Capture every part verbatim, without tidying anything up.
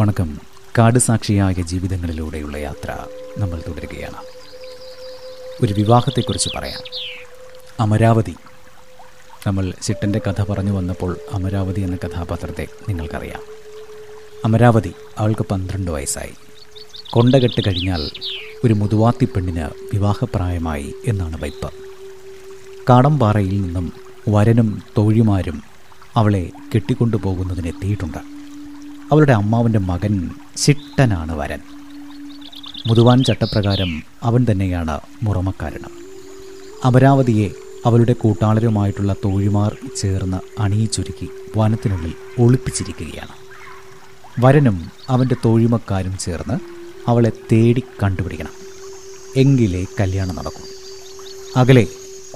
വണക്കം. കാട് സാക്ഷിയായ ജീവിതങ്ങളിലൂടെയുള്ള യാത്ര നമ്മൾ തുടരുകയാണ്. ഒരു വിവാഹത്തെക്കുറിച്ച് പറയാം. അമരാവതി. നമ്മൾ ചിട്ടൻ്റെ കഥ പറഞ്ഞു വന്നപ്പോൾ അമരാവതി എന്ന കഥാപാത്രത്തെ നിങ്ങൾക്കറിയാം. അമരാവതി, അവൾക്ക് പന്ത്രണ്ട് വയസ്സായി. കൊണ്ടകെട്ട് കഴിഞ്ഞാൽ ഒരു മുതുവാത്തി പെണ്ണിന് വിവാഹപ്രായമായി എന്നാണ് വൈപ്പ്. കാടംപാറയിൽ നിന്നും വരനും തോഴിമാരും അവളെ കെട്ടിക്കൊണ്ടുപോകുന്നതിനെത്തിയിട്ടുണ്ട്. അവളുടെ അമ്മാവൻ്റെ മകൻ ചിട്ടനാണ് വരൻ. മുതുവാൻ ചട്ടപ്രകാരം അവൻ തന്നെയാണ് മുറമക്കാരണം. അമരാവതിയെ അവളുടെ കൂട്ടാളരുമായിട്ടുള്ള തോഴിമാർ ചേർന്ന് അണിയിച്ചൊരുക്കി വനത്തിനുള്ളിൽ ഒളിപ്പിച്ചിരിക്കുകയാണ്. വരനും അവൻ്റെ തോഴിമക്കാരും ചേർന്ന് അവളെ തേടി കണ്ടുപിടിക്കണം, എങ്കിലേ കല്യാണം നടക്കും. അകലെ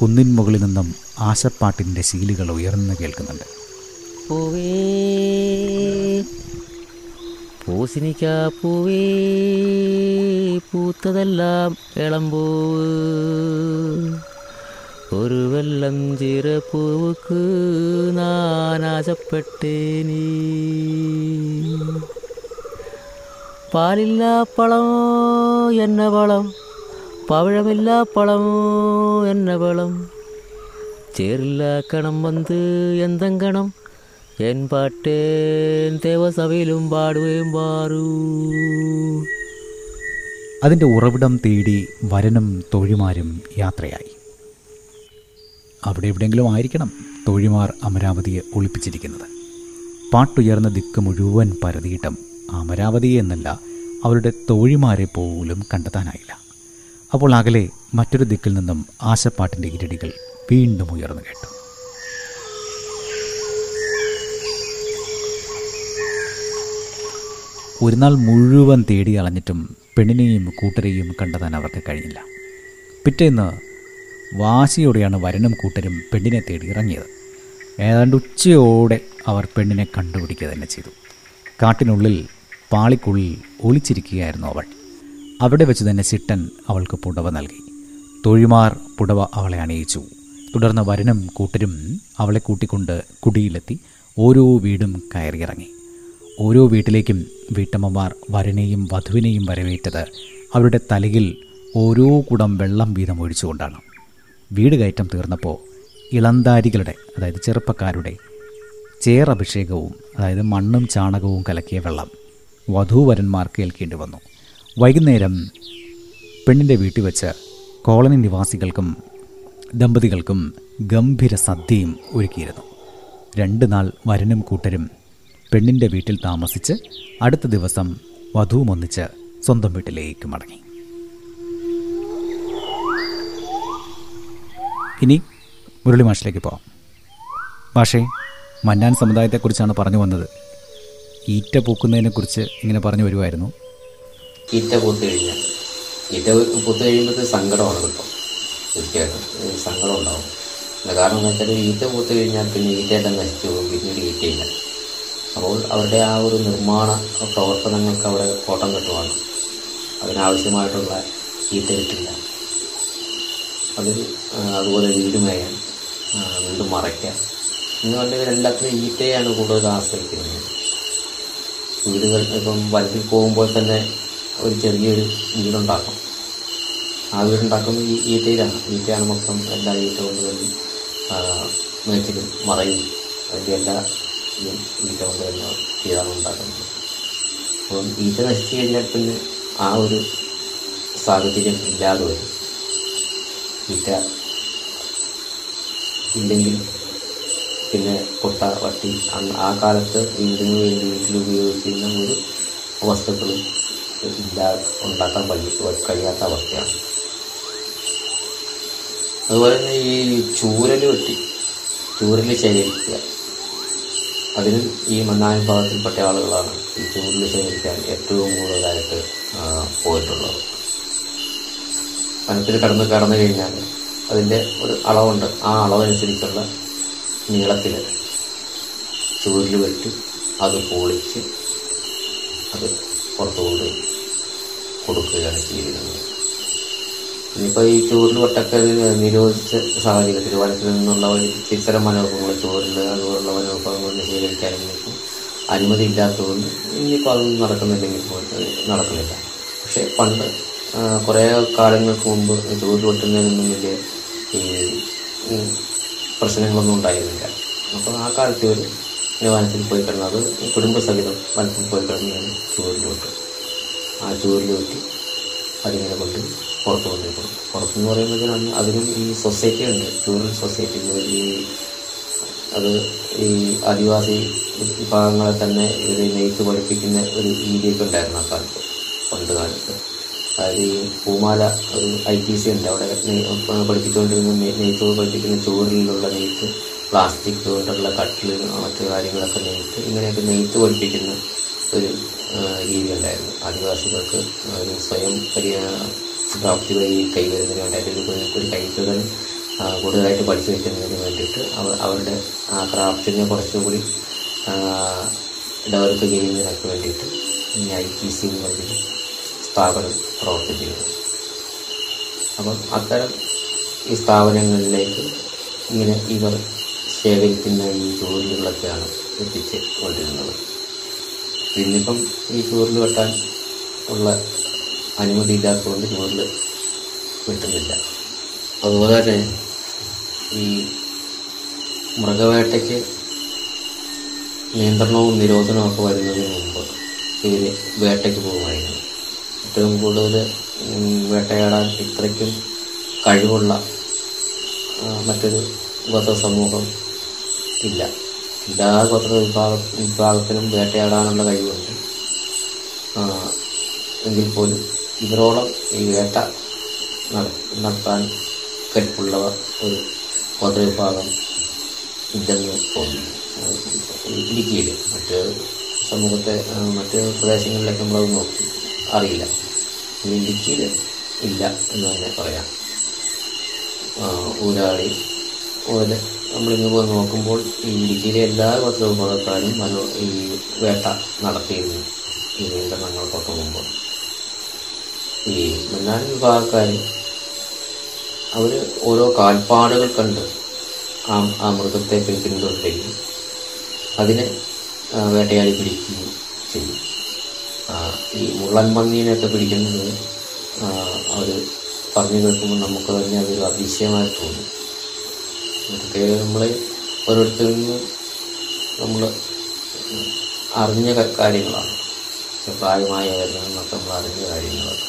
കുന്നിൻ മുകളിൽ നിന്നും ആശപ്പാട്ടിൻ്റെ ശീലുകൾ ഉയർന്നു കേൾക്കുന്നുണ്ട്. പൂശിനിക്ക പൂവേ പൂത്തതെല്ലാം ഇളമ്പൂവ്, ഒരു വെള്ളം ചിറപ്പൂവുക്ക് നാനാശപ്പെട്ടേനീ. പാലില്ല പളമോ എന്ന വളം, പവിഴമില്ല പളമോ എന്ന വളം, ചേറില്ല കണം വന്ന് എന്തെങ്കണം എൻ പാട്ടേൻ ദേവസഭയിലും പാടുകയും പാറൂ. അതിൻ്റെ ഉറവിടം തേടി വരനും തോഴിമാരും യാത്രയായി. അവിടെ എവിടെയെങ്കിലും ആയിരിക്കണം തോഴിമാർ അമരാവതിയെ ഒളിപ്പിച്ചിരിക്കുന്നത്. പാട്ടുയർന്ന ദിക്ക് മുഴുവൻ പരതിയിട്ടും അമരാവതിയെ എന്നല്ല, അവരുടെ തോഴിമാരെ പോലും കണ്ടെത്താനായില്ല. അപ്പോൾ അകലെ മറ്റൊരു ദിക്കിൽ നിന്നും ആശപ്പാട്ടിൻ്റെ ഇരടികൾ വീണ്ടും ഉയർന്നു കേട്ടു. ഒരു നാൾ മുഴുവൻ തേടി അളഞ്ഞിട്ടും പെണ്ണിനെയും കൂട്ടരെയും കണ്ടെത്താൻ അവർക്ക് കഴിഞ്ഞില്ല. പിറ്റേന്ന് വാശിയോടെയാണ് വരനും കൂട്ടരും പെണ്ണിനെ തേടി ഇറങ്ങിയത്. ഏതാണ്ട് ഉച്ചയോടെ അവർ പെണ്ണിനെ കണ്ടുപിടിക്കുക തന്നെ ചെയ്തു. കാട്ടിനുള്ളിൽ പാളിക്കുള്ളിൽ ഒളിച്ചിരിക്കുകയായിരുന്നു അവൾ. അവിടെ വെച്ച് തന്നെ ചിട്ടൻ അവൾക്ക് പുടവ നൽകി. തോഴിമാർ പുടവ അവളെ അണിയിച്ചു. തുടർന്ന് വരനും കൂട്ടരും അവളെ കൂട്ടിക്കൊണ്ട് കുടിയിലെത്തി ഓരോ വീടും കയറിയിറങ്ങി. ഓരോ വീട്ടിലേക്കും വീട്ടമ്മമാർ വരനെയും വധുവിനെയും വരവേറ്റത് അവരുടെ തലയിൽ ഓരോ കുടം വെള്ളം വീതം ഒഴിച്ചുകൊണ്ടാണ്. വീട് കയറ്റം തീർന്നപ്പോൾ ഇളന്താരികളുടെ, അതായത് ചെറുപ്പക്കാരുടെ ചേറഭിഷേകവും, അതായത് മണ്ണും ചാണകവും കലക്കിയ വെള്ളം വധൂവരന്മാർക്ക് ഏൽക്കേണ്ടി വന്നു. വൈകുന്നേരം പെണ്ണിൻ്റെ വീട്ടിൽ വെച്ച് കോളനി നിവാസികൾക്കും ദമ്പതികൾക്കും ഗംഭീര സദ്യയും ഒരുക്കിയിരുന്നു. രണ്ട് നാൾ വരനും കൂട്ടരും പെണ്ണിൻ്റെ വീട്ടിൽ താമസിച്ച് അടുത്ത ദിവസം വധുവുമൊന്നിച്ച് സ്വന്തം വീട്ടിലേക്ക് മടങ്ങി. ഇനി മുരളി മാഷിലേക്ക് പോവാം. മാഷേ, മന്നാൻ സമുദായത്തെക്കുറിച്ചാണ് പറഞ്ഞു വന്നത്. ഈറ്റ പൂക്കുന്നതിനെക്കുറിച്ച് ഇങ്ങനെ പറഞ്ഞു വരുമായിരുന്നു. ഈറ്റ പൂത്ത് കഴിഞ്ഞാൽ ഈറ്റ പൂത്ത് കഴിയുമ്പോഴത്തെ സങ്കടമാണ് കേട്ടോ. തീർച്ചയായിട്ടും സങ്കടം ഉണ്ടാവും. കാരണം എന്താ വെച്ചാൽ ഈറ്റ പൂത്ത് കഴിഞ്ഞാൽ പിന്നെ ഈറ്റയെല്ലാം നശിച്ചു പോകും. പിന്നീട് ഈറ്റയില്ല. അപ്പോൾ അവരുടെ ആ ഒരു നിർമ്മാണ പ്രവർത്തനങ്ങൾക്ക് അവിടെ കോട്ടം കെട്ടുവാണ്. അതിനാവശ്യമായിട്ടുള്ള ഈറ്റ കിട്ടില്ല. അതിൽ അതുപോലെ വീട് മേയാൻ, വീട് മറയ്ക്കാൻ എന്ന് പറഞ്ഞാൽ ഇവരെല്ലാത്തിനും ഈറ്റയാണ് കൂടുതൽ ആശ്രയിക്കുന്നത്. വീടുകൾ ഇപ്പം വലത്തിൽ പോകുമ്പോൾ തന്നെ ഒരു ചെറിയൊരു വീടുണ്ടാക്കും. ആ വീടുണ്ടാക്കുമ്പോൾ ഈ ഈറ്റയിലാണ്. ഈറ്റയാണ് മൊത്തം എല്ലാ ഈറ്റ കൊണ്ട് വേണ്ടി മേച്ചിലും മറയും അതിൻ്റെ എല്ലാ ഈറ്റ കൊണ്ട് തന്നെ കീഴാണ് ഉണ്ടാക്കുന്നത്. അപ്പം ഈറ്റ നശിച്ചു കഴിഞ്ഞാൽ പിന്നെ ആ ഒരു സാഹചര്യം ഇല്ലാതെ വരും. ഈറ്റ ഇല്ലെങ്കിൽ പിന്നെ പൊട്ട, വട്ടി, ആ കാലത്ത് വീടിന് വേണ്ടി വീട്ടിൽ ഉപയോഗിക്കുന്ന ഒരു വസ്തുക്കളും ഇല്ലാ ഉണ്ടാക്കാൻ കഴിയാത്ത അവസ്ഥയാണ്. അതുപോലെ തന്നെ ഈ ചൂരൽ വെട്ടി ചൂരൽ ശേഖരിക്കുക, അതിനും ഈ മണ്ണാൻ വിഭാഗത്തിൽപ്പെട്ട ആളുകളാണ് ഈ ചൂരൽ ശേഖരിക്കാൻ ഏറ്റവും കൂടുതലായിട്ട് പോയിട്ടുള്ളത്. വനത്തിൽ കടന്ന് കടന്നു കഴിഞ്ഞാൽ അതിൻ്റെ ഒരു അളവുണ്ട്, ആ അളവനുസരിച്ചുള്ള നീളത്തിൽ ചൂരൽ വെട്ടി അത് പൊളിച്ച് അത് പുറത്തുകൊണ്ട് കൊടുക്കുകയാണ് ചെയ്യുന്നത്. ഇനിയിപ്പോൾ ഈ ചൂരൽ വെട്ടൊക്കെ നിരോധിച്ച സാഹചര്യത്തിൽ വനത്തിൽ നിന്നുള്ള ഇത്തരം വനവിഭവങ്ങൾ ചൂരൽ അതുപോലുള്ള വനവിഭവങ്ങൾ ശേഖരിക്കാനും അനുമതി ഇല്ലാത്തതുകൊണ്ട് ഇനിയിപ്പോൾ അതൊന്നും നടക്കുന്നില്ലെങ്കിൽ നടക്കുന്നില്ല. പക്ഷെ പണ്ട് കുറേ കാലങ്ങൾക്ക് മുമ്പ് ചൂരൽ വെട്ടുന്നതിനൊന്നും വലിയ ഈ പ്രശ്നങ്ങളൊന്നും ഉണ്ടായിരുന്നില്ല. അപ്പോൾ ആ കാലത്ത് ഒരു വനത്തിൽ പോയി കിടന്നത് കുടുംബസഹിതം വനത്തിൽ പോയി കിടന്നതാണ് ചൂരൽ വെട്ട്. ആ ചൂരൽ വെട്ടി അതിങ്ങനെ കൊണ്ട് പുറത്ത് കൊണ്ടുപോയി, പുറത്തെന്ന് പറയുമ്പോഴത്തേനാണ് അതിനും ഈ സൊസൈറ്റി ഉണ്ട്, ചൂരൽ സൊസൈറ്റി. ഈ അത് ഈ ആദിവാസി വിഭാഗങ്ങളെ തന്നെ ഇവർ നെയ്ത്ത് പഠിപ്പിക്കുന്ന ഒരു രീതിയൊക്കെ ഉണ്ടായിരുന്നു ആ കാലത്ത്, പണ്ട് കാലത്ത്. അതായത് ഈ പൂമാല ഒരു ഐ ടി സി ഉണ്ട്, അവിടെ പഠിപ്പിച്ചുകൊണ്ടിരുന്ന നെയ്ത്ത് പഠിപ്പിക്കുന്ന ചൂരലിലുള്ള നെയ്ത്ത്, പ്ലാസ്റ്റിക് കൊണ്ടുള്ള കട്ടില് മറ്റു കാര്യങ്ങളൊക്കെ നെയ്ത്ത്, ഇങ്ങനെയൊക്കെ നെയ്ത്ത് പഠിപ്പിക്കുന്ന ഒരു രീതി ഉണ്ടായിരുന്നു. ആദിവാസികൾക്ക് ഒരു സ്വയം പ്രാപ്തി വഴി കൈവരുന്നതിന് വേണ്ടിയിട്ട് ഒരു കൈത്തുകൾ കൂടുതലായിട്ട് പഠിച്ചു വയ്ക്കുന്നതിന് വേണ്ടിയിട്ട് അവരുടെ ആ ക്രാഫ്റ്റിനെ കുറച്ചുകൂടി ഡെവലപ്പ് ചെയ്യുന്നതിനൊക്കെ വേണ്ടിയിട്ട് ഈ ഐ ടി സി എന്ന് പറഞ്ഞൊരു സ്ഥാപനം പ്രവർത്തിച്ചിരുന്നു. അപ്പം അത്തരം ഈ സ്ഥാപനങ്ങളിലേക്ക് ഇങ്ങനെ ഇവർ ശേഖരിക്കുന്ന ഈ ചൂരലുകളൊക്കെയാണ് എത്തിച്ച് കൊണ്ടിരുന്നത്. ഇന്നിപ്പം ഈ ചൂരൽ വെട്ടാൻ ഉള്ള അനുമതി ഇല്ലാത്തതുകൊണ്ട് ചൂരൽ വെട്ടുന്നില്ല. അതുപോലെ തന്നെ ഈ മൃഗവേട്ടയ്ക്ക് നിയന്ത്രണവും നിരോധനവും ഒക്കെ വരുന്നതിന് മുമ്പ് ഇവർ വേട്ടയ്ക്ക് പോകുമായിരുന്നു. ഏറ്റവും കൂടുതൽ വേട്ടയാടാൻ ഇത്രയ്ക്കും കഴിവുള്ള മറ്റൊരു ഗോത്ര സമൂഹം ഇല്ല. എല്ലാ ഗോത്ര വിഭാഗ വിഭാഗത്തിനും വേട്ടയാടാനുള്ള കഴിവുണ്ട്. എങ്കിൽ പോലും ഇവരോളം ഈ വേട്ട നടത്താൻ കഴിവുള്ളവർ ഒരു ഗോത്ര വിഭാഗം ഇല്ലെന്ന് തോന്നുന്നു ഇടുക്കിയിൽ. മറ്റ് സമൂഹത്തെ മറ്റ് പ്രദേശങ്ങളിലൊക്കെ നമ്മളത് നോക്കി അറിയില്ല, ഇടുക്കിയിൽ ഇല്ല എന്ന് തന്നെ പറയാം. ഊരാളി അതുപോലെ നമ്മളിങ്ങനെ പോയി നോക്കുമ്പോൾ ഈ ഇടുക്കിയിലെ എല്ലാ ഗോത്ര വിഭാഗക്കാരും മനോ ഈ വേട്ട നടത്തിയിരുന്നു ഈ നിയന്ത്രണങ്ങൾക്കൊക്കെ മുമ്പ്. ഈ മണ്ണാൻ വിഭാഗക്കാർ അവർ ഓരോ കാൽപ്പാടുകൾ കണ്ട് ആ ആ മൃഗത്തെ പിന്തുടരുകയും അതിനെ വേട്ടയാടി പിടിക്കുകയും ചെയ്യും. ഈ മുള്ളൻ പന്നീനൊക്കെ പിടിക്കുന്നത് അവർ പറഞ്ഞു കേൾക്കുമ്പോൾ നമുക്ക് തന്നെ അതൊരു അതിശയമായി തോന്നും. ഇതൊക്കെ നമ്മൾ ഓരോരുത്തരിൽ നിന്നും നമ്മൾ അറിഞ്ഞ കാര്യങ്ങളാണ്, പ്രായമായ കാര്യങ്ങളൊക്കെ നമ്മൾ അറിഞ്ഞ കാര്യങ്ങളാണ്.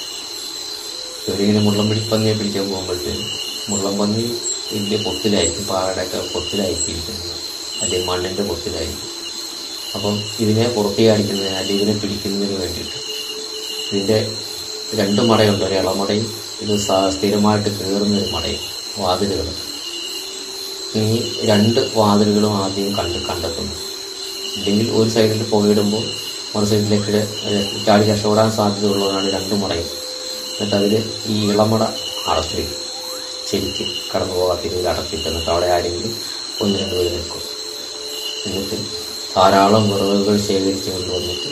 എവിടെയെങ്കിലും മുള്ളം പിടിപ്പന്നിയെ പിടിക്കാൻ പോകുമ്പോഴത്തേക്കും മുള്ളം പന്നി ഇതിൻ്റെ പൊത്തിലായിരിക്കും, പാറയുടെയൊക്കെ പൊത്തിലായിരിക്കുന്നത്, അല്ലെങ്കിൽ മണ്ണിൻ്റെ പൊത്തിലായിരിക്കും. അപ്പം ഇതിനെ പുറത്തേ അടിക്കുന്നതിന് അല്ലെങ്കിൽ ഇതിനെ പിടിക്കുന്നതിന് വേണ്ടിയിട്ട് ഇതിൻ്റെ രണ്ട് മടയുണ്ട്, ഒരു ഇളമടയും ഇത് സാ സ്ഥിരമായിട്ട് കയറുന്നൊരു മടയും വാതിലുകളും. ഈ രണ്ട് വാതിലുകളും ആദ്യം കണ്ട് കണ്ടെത്തുന്നു. ഇല്ലെങ്കിൽ ഒരു സൈഡിൽ പുകയിടുമ്പോൾ മറു സൈഡിലേക്ക് ചാടി രക്ഷപ്പെടാൻ സാധ്യതയുള്ളതാണ് രണ്ട് മുടയും. എന്നിട്ട് അതിൽ ഈ ഇളമട അടച്ചു വയ്ക്കും, ശരിക്കും കടന്നു പോകാത്ത രീതിയിൽ അടച്ചിട്ട്. എന്നിട്ട് അവിടെ ആരെങ്കിലും ഒന്ന് രണ്ട് പേര് നിൽക്കും. എന്നിട്ട് ധാരാളം വിറകുകൾ ശേഖരിച്ച് കൊണ്ടുവന്നിട്ട്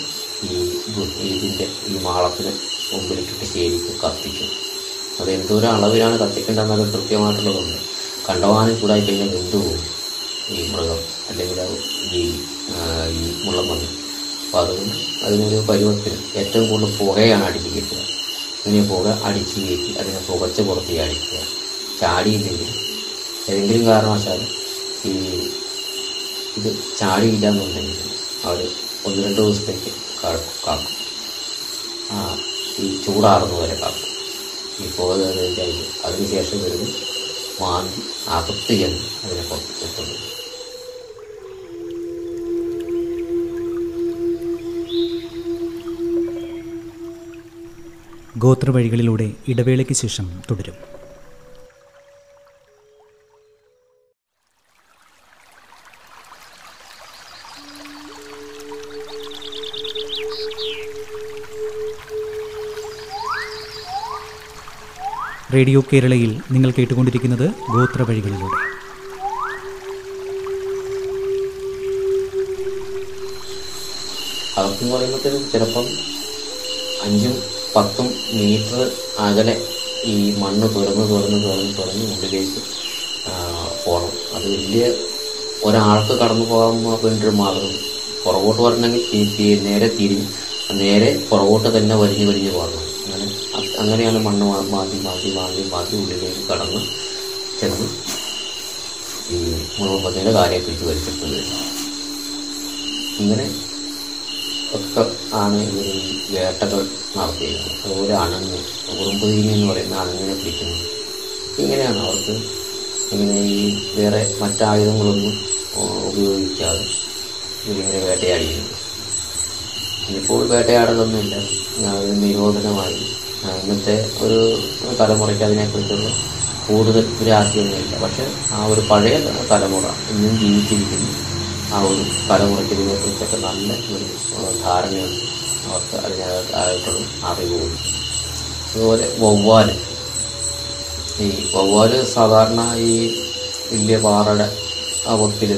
ഈ ഇതിൻ്റെ ഈ മാളത്തിന് മുമ്പിലിട്ടിട്ട് ശേഖരിക്കും, കത്തിക്കും. അത് എന്തോരം അളവിലാണ് കത്തിക്കേണ്ടതെന്നൊക്കെ കൃത്യമായിട്ടുള്ളതുണ്ട്. കണ്ടവാനും കൂടായി കഴിഞ്ഞാൽ വെന്തുപോകും ഈ മൃഗം അല്ലെങ്കിൽ ഈ ഈ മുള്ളം പന്നി. അപ്പോൾ അതുകൊണ്ട് അതിനൊരു പരുവത്തിൽ ഏറ്റവും കൂടുതൽ പുകയാണ് അടിച്ച് കയറ്റുക. അതിനെ പുക അടിച്ച് കയറ്റി അതിനെ പുകച്ച് പുറത്തേ അടിക്കുക. ചാടിയില്ലെങ്കിൽ ഏതെങ്കിലും കാരണവശാൽ ഈ ഇത് ചാടിയില്ല എന്നുണ്ടെങ്കിൽ അവർ ഒന്ന് രണ്ട് ദിവസത്തേക്ക് കാക്കും, ഈ ചൂടാറുന്ന വരെ കാക്കും, ഈ പുക കഴിഞ്ഞാൽ. അതിനുശേഷം വരുന്നത് മാന്തി അകത്ത് ചെന്ന് അതിനെ പുറത്തെത്തുന്നു. ഗോത്രവഴികളിലൂടെ ഇടവേളയ്ക്ക് ശേഷം തുടരും. റേഡിയോ കേരളയിൽ നിങ്ങൾ കേട്ടുകൊണ്ടിരിക്കുന്നത് ഗോത്രവഴികളിലൂടെ. അതെന്ന് പറയുമ്പോഴത്തേക്കും ചിലപ്പം അഞ്ചും പത്തും മീറ്റർ അകലെ ഈ മണ്ണ് തുറന്ന് തുറന്ന് തുറന്ന് തുറന്ന് ഉള്ളിലേക്ക് പോകണം. അത് വലിയ ഒരാൾക്ക് കടന്നു പോകാൻ വേണ്ടിയിട്ട് മാത്രം പുറകോട്ട് വരണമെങ്കിൽ നേരെ തിരിഞ്ഞ് നേരെ പുറകോട്ട് തന്നെ വലിഞ്ഞ് വലിഞ്ഞ് പോകണം. അങ്ങനെ അങ്ങനെയാണ് മണ്ണ് മാറ്റി മാറ്റി മാറ്റി മാറ്റി ഉള്ളിലേക്ക് കടന്ന് ചെന്ന് ഈ മുളകുമ്പത്തിൻ്റെ കാര്യം പിടിച്ച് വലിച്ചെടുത്തത്. ഇങ്ങനെ ഒക്കെ ആണ് ഇവർ ഈ വേട്ടകൾ നടത്തിയത്. അതുപോലെ അണങ്ങ് ഉറുമ്പുതീനി എന്ന് പറയുന്ന അണങ്ങിനെ പിടിക്കുന്നത് ഇങ്ങനെയാണ്. അവർക്ക് ഇങ്ങനെ ഈ വേറെ മറ്റായുധങ്ങളൊന്നും ഉപയോഗിക്കാതെ ഇവരിങ്ങനെ വേട്ടയാടിയിരുന്നു. ഇപ്പോൾ വേട്ടയാടലൊന്നുമില്ല, നിരോധനമായി. ഇന്നത്തെ ഒരു തലമുറയ്ക്ക് അതിനെക്കുറിച്ചുള്ള കൂടുതൽ ഗ്രാഹ്യമൊന്നുമില്ല. പക്ഷെ ആ ഒരു പഴയ തലമുറ, ഇന്നും ജീവിച്ചിരിക്കുന്നു ആ ഒരു തലമുറയ്ക്ക് ഇതിനെക്കുറിച്ചൊക്കെ നല്ല ഒരു ധാരണയുണ്ട്. അവർക്ക് അതിനകത്തായിട്ടുള്ള അറിവുണ്ട്. അതുപോലെ വവ്വാല്, ഈ വവ്വാല് സാധാരണ ഈ വലിയ പാറയുടെ അവത്തിൽ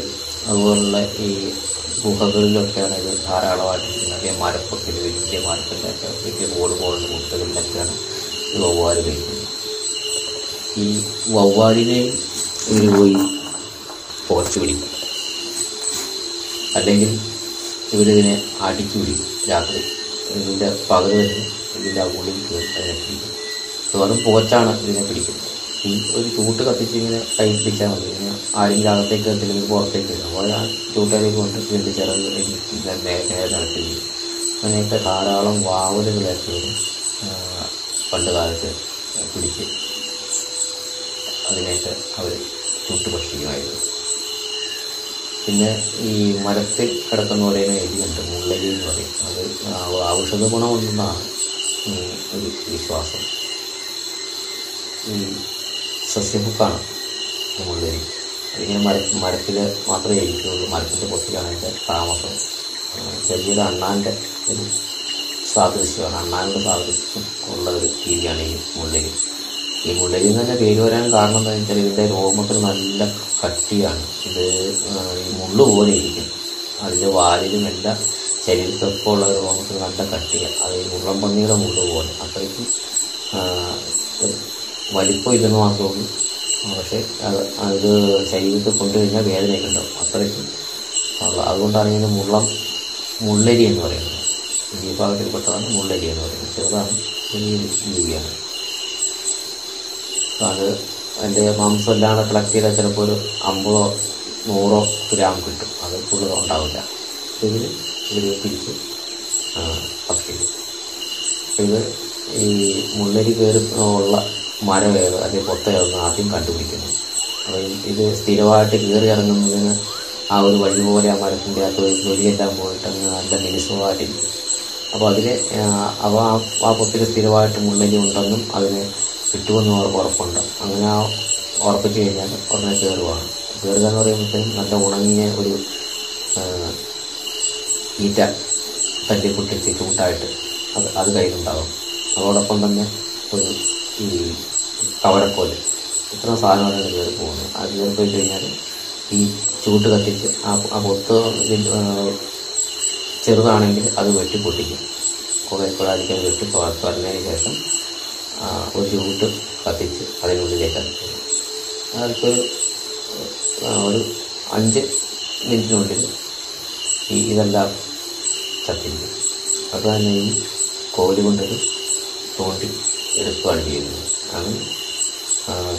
അതുപോലുള്ള ഈ ഗുഹകളിലൊക്കെയാണ് ഇത് ധാരാളമായിട്ട് മരപ്പൊക്കിൽ വലിയ മരത്തിൻ്റെയൊക്കെ വലിയ ബോർഡ് പോലുള്ള മുട്ടകളിലൊക്കെയാണ് ഈ വവ്വാൽ കഴിക്കുന്നത്. ഈ വവ്വാലിനെ ഇവർ പോയി പുറത്ത് പിടിക്കും, അല്ലെങ്കിൽ ഇവരിതിനെ അടിച്ചു പിടിക്കും. രാത്രി ഇതിൻ്റെ പകൽ തന്നെ ഇതിൻ്റെ അകോളിൽ അതിനെ പിടിക്കും. അതുപോലെ പുകച്ചാണ് ഇതിനെ പിടിക്കുന്നത്. ഈ ഒരു ചൂട്ട് കത്തിച്ച് ഇങ്ങനെ കൈ പിടിച്ചാൽ മതി. ഇങ്ങനെ ആരെങ്കിലും അകത്തേക്ക് എത്തില്ലെങ്കിൽ പുറത്തേക്ക് വരും. അപ്പോൾ ആ ചൂട്ടയിലേക്ക് കൊണ്ട് വീണ്ടും ചിറക് നേരെ നടത്തുകയും അങ്ങനെയൊക്കെ ധാരാളം വാവലുകളൊക്കെ പണ്ട് കാലത്ത് പിടിച്ച് അതിനെയൊക്കെ അവർ ചുട്ടു ഭക്ഷിക്കുമായിരുന്നു. പിന്നെ ഈ മരത്തിൽ കിടക്കുന്ന പോലെയാണ് എലിയുണ്ട്, മുള്ളരി എന്ന് പറയും. അത് ഔഷധ ഗുണമുണ്ടെന്നാണ് ഒരു വിശ്വാസം. ഈ സസ്യബുക്കാണ് മുള്ളരി. അതിങ്ങനെ മര മരത്തിൽ മാത്രമേ ഇരിക്കുകയുള്ളൂ. മരത്തിൻ്റെ പൊത്തിലാണ് അതിൻ്റെ താമസം. ചെറിയൊരു അണ്ണാൻ്റെ ഒരു സാദൃശ്യമാണ്, അണ്ണാൻ്റെ സാദൃശ്യം ഉള്ള ഒരു ജീവിയാണ് ഈ മുള്ളരി. ഈ മുള്ളരി തന്നെ പേര് വരാൻ കാരണം എന്താണെന്ന് വെച്ചാൽ ഇതിൻ്റെ രോമത്തിന് നല്ല കട്ടിയാണ്. ഇത് ഈ മുള്ളു പോലെ ഇരിക്കും. അതിൻ്റെ വാലിലും എല്ലാം ശരീരത്തൊക്കെ ഉള്ള രോമത്തിന് നല്ല കട്ടിയാണ്. അത് ഈ മുള്ളം പന്നിയുടെ മുള്ളു പോലെ. അപ്പോഴേക്കും വലിപ്പം ഇല്ലെന്ന് മാത്രമുള്ളൂ. പക്ഷേ അത് ശരീരത്തിൽ കൊണ്ടുകഴിഞ്ഞാൽ വേദനയൊക്കെ ഉണ്ടാവും, അത്രയ്ക്കും. അതുകൊണ്ടാണ് ഇതിന് മുള്ളം മുള്ളരി എന്ന് പറയുന്നത്. ഈ വിഭാഗത്തിൽപ്പെട്ടതാണ് മുള്ളരി എന്ന് പറയുന്നത്. ചെറുതാണ്, വലിയൊരു ജീവിയാണ്. അത് അതിൻ്റെ മാംസം അല്ലാതെ കളക്ട് ചെയ്താൽ ചിലപ്പോൾ ഒരു അമ്പതോ നൂറോ ഗ്രാം കിട്ടും. അത് കൂടുതൽ ഉണ്ടാവില്ല. ഇതിൽ ഇതിൽ പിടിച്ച് ഭക്ഷിക്കും. ഇത് ഈ മുള്ളരി കയറി ഉള്ള മരം ഏത് അല്ലെങ്കിൽ പൊത്തയായിരുന്നു ആദ്യം കണ്ടുപിടിക്കുന്നത്. അപ്പോൾ ഇത് സ്ഥിരമായിട്ട് കയറി ഇറങ്ങുന്നതിന് ആ ഒരു വഴി പോലെ ആ മരത്തിൻ്റെ ആ തൊലിയെല്ലാം പോയിട്ട് അങ്ങ് നല്ല മിനുസമായിട്ടിരിക്കും. അപ്പോൾ അതിൽ അവ ആ പൊത്തിൽ സ്ഥിരമായിട്ട് മുള്ളരി ഉണ്ടെന്നും അതിന് കിട്ടുമെന്നും അവർക്ക് ഉറപ്പുണ്ട്. അങ്ങനെ ആ ഉറപ്പിച്ച് കഴിഞ്ഞാൽ ഉടനെ കയറുവാണ്. കയറുക എന്ന് പറയുമ്പോഴത്തേക്കും നല്ല ഉണങ്ങിയ ഒരു ഈറ്റ തല്ലി പൊട്ടിച്ച് ചൂട്ടായിട്ട് അത് അത് കയ്യിലുണ്ടാകും. അതോടൊപ്പം തന്നെ ഒരു ഈ കവരക്കോല്, ഇത്ര സാധനമാണ് കയറി പോകുന്നത്. അത് കയറി പോയി കഴിഞ്ഞാൽ ഈ ചൂട്ട് കത്തിച്ച് ആ ആ പൊത്ത് ചെറുതാണെങ്കിൽ അത് വെട്ടി പൊട്ടിക്കും. കുഴപ്പമില്ലാതിരിക്കാൻ വെട്ടി തുറന്നതിന് ശേഷം ഒരു ചൂട്ട് കത്തിച്ച് അതിനുള്ളിലേക്ക് അടിക്കും. അതൊക്കെ ഒരു അഞ്ച് മിനിറ്റിനുള്ളിൽ ഈ ഇതെല്ലാം ചത്തിക്കും. അത് തന്നെ ഈ കോല് കൊണ്ടൊരു തോണ്ടി എടുക്കുകയാണ് ചെയ്യുന്നത്. അതും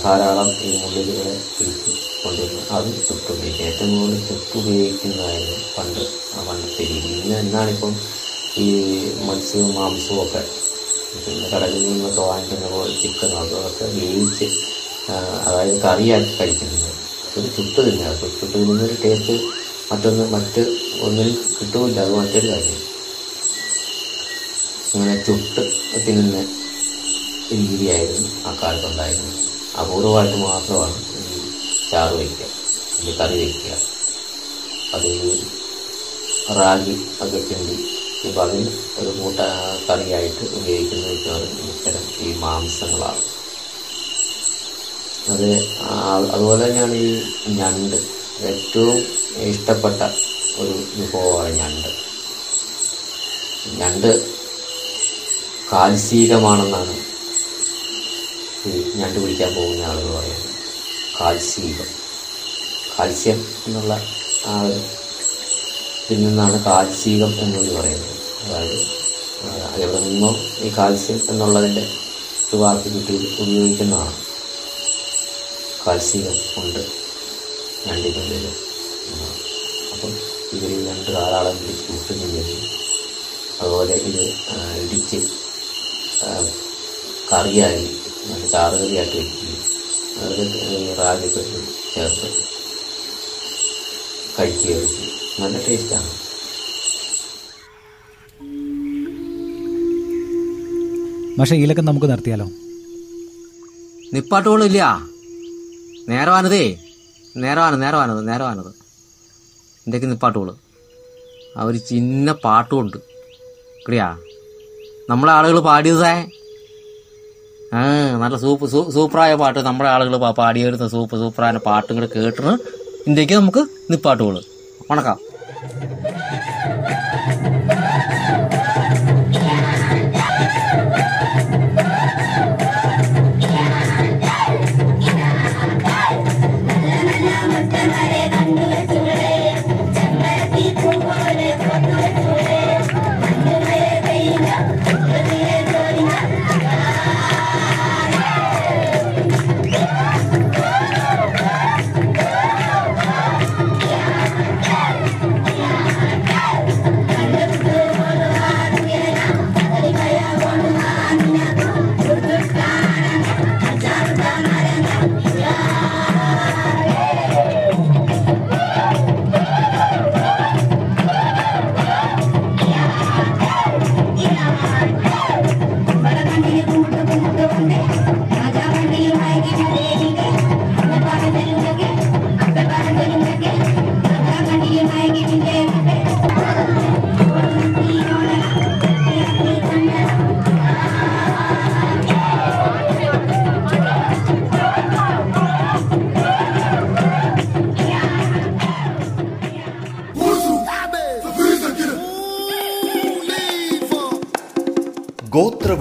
ധാരാളം ഈ മുള്ളിലുകളെ പിടിച്ച് കൊണ്ടുവരുന്നത്. അതും ചുട്ടുപയോഗിക്കുക. ഏറ്റവും കൂടുതൽ ചുട്ടുപയോഗിക്കുന്നതായിരുന്നു പണ്ട് പണ്ടത്തെ രീതി. ഇന്ന് എന്നാണിപ്പം ഈ മത്സ്യവും മാംസവും ഒക്കെ പിന്നെ കടലിൽ നിന്നൊക്കെ വാങ്ങിക്കുന്ന പോലെ ചിക്കനും അതൊക്കെ വേവിച്ച് അതായത് കറിയാക്കി കഴിക്കുന്നത്. അതൊരു ചുട്ട് തന്നെയാണ്. ചുട്ട് തിന്നൊരു ടേസ്റ്റ് മറ്റൊന്ന് മറ്റ് ഒന്നിനും കിട്ടുമില്ല. അത് മറ്റൊരു കാര്യം. അങ്ങനെ ചുട്ട് തിന്നുന്ന രീതിയായിരുന്നു ആ കാലത്തുണ്ടായിരുന്നത്. അപൂർവമായിട്ട് മാത്രമാണ് ഈ ചാറ് വയ്ക്കുക, ഈ കറി വയ്ക്കുക. അത് റാഗി ഒക്കെ ചുണ്ടി ഇപ്പം അതിന് ഒരു കൂട്ട കറിയായിട്ട് ഉപയോഗിക്കുന്ന മിക്കവാറും ഇത്തരം ഈ മാംസങ്ങളാണ്. അത് അതുപോലെ തന്നെയാണ് ഈ ഞണ്ട്. ഏറ്റവും ഇഷ്ടപ്പെട്ട ഒരു വിഭവമാണ് ഞണ്ട്. ഞണ്ട് കാൽസ്യമാണെന്നാണ് ഈ ഞണ്ട് പിടിക്കാൻ പോകുന്ന ആളുകൾ പറയുന്നത്. കാൽസ്യം, കാൽസ്യം എന്നുള്ള ആ ഒരു ഇതിൽ നിന്നാണ് കാൽസ്യം എന്നത് പറയുന്നത്. അതായത് എവിടെ നിന്നോ ഈ കാൽസ്യം എന്നുള്ളതിൻ്റെ ഒരു വാർത്ത കിട്ടി ഉപയോഗിക്കുന്നതാണ്. കാൽസ്യം ഉണ്ട് ഞണ്ടിനുള്ളിൽ. അപ്പം ഇവർ രണ്ട് കാലാളം പിടിച്ച് കൂട്ടുന്നുണ്ടെങ്കിൽ അതുപോലെ ഇത് ഇടിച്ച് കറിയായി, നല്ല ചാറ് കറിയായിട്ട് വയ്ക്കുകയും അതിൽ റാഗിപ്പെട്ട് ചേർത്ത് കഴിക്കുകയും നല്ല ടേസ്റ്റാണ്. പക്ഷേ ഇതിലൊക്കെ നമുക്ക് നിർത്തിയാലോ? നിപ്പാട്ടുകൊള്ളില്ല. നേരവാനതേ നേരവാനത് നേരവാനത് നേരവാനത് എന്തൊക്കെ നിപ്പാട്ടുകൾ. ആ ഒരു ചിന്ന പാട്ടുമുണ്ട് ഇവിടെയാ നമ്മളെ ആളുകൾ പാടിയതേ. ആ നല്ല സൂപ്പ് സൂ സൂപ്പറായ പാട്ട് നമ്മുടെ ആളുകൾ പാടി വരുന്ന സൂപ്പ് സൂപ്പറായ പാട്ടും കൂടെ കേട്ടിട്ട് ഇന്ത്യക്ക് നമുക്ക് നിപ്പാട്ടുകൾ വണക്കാം.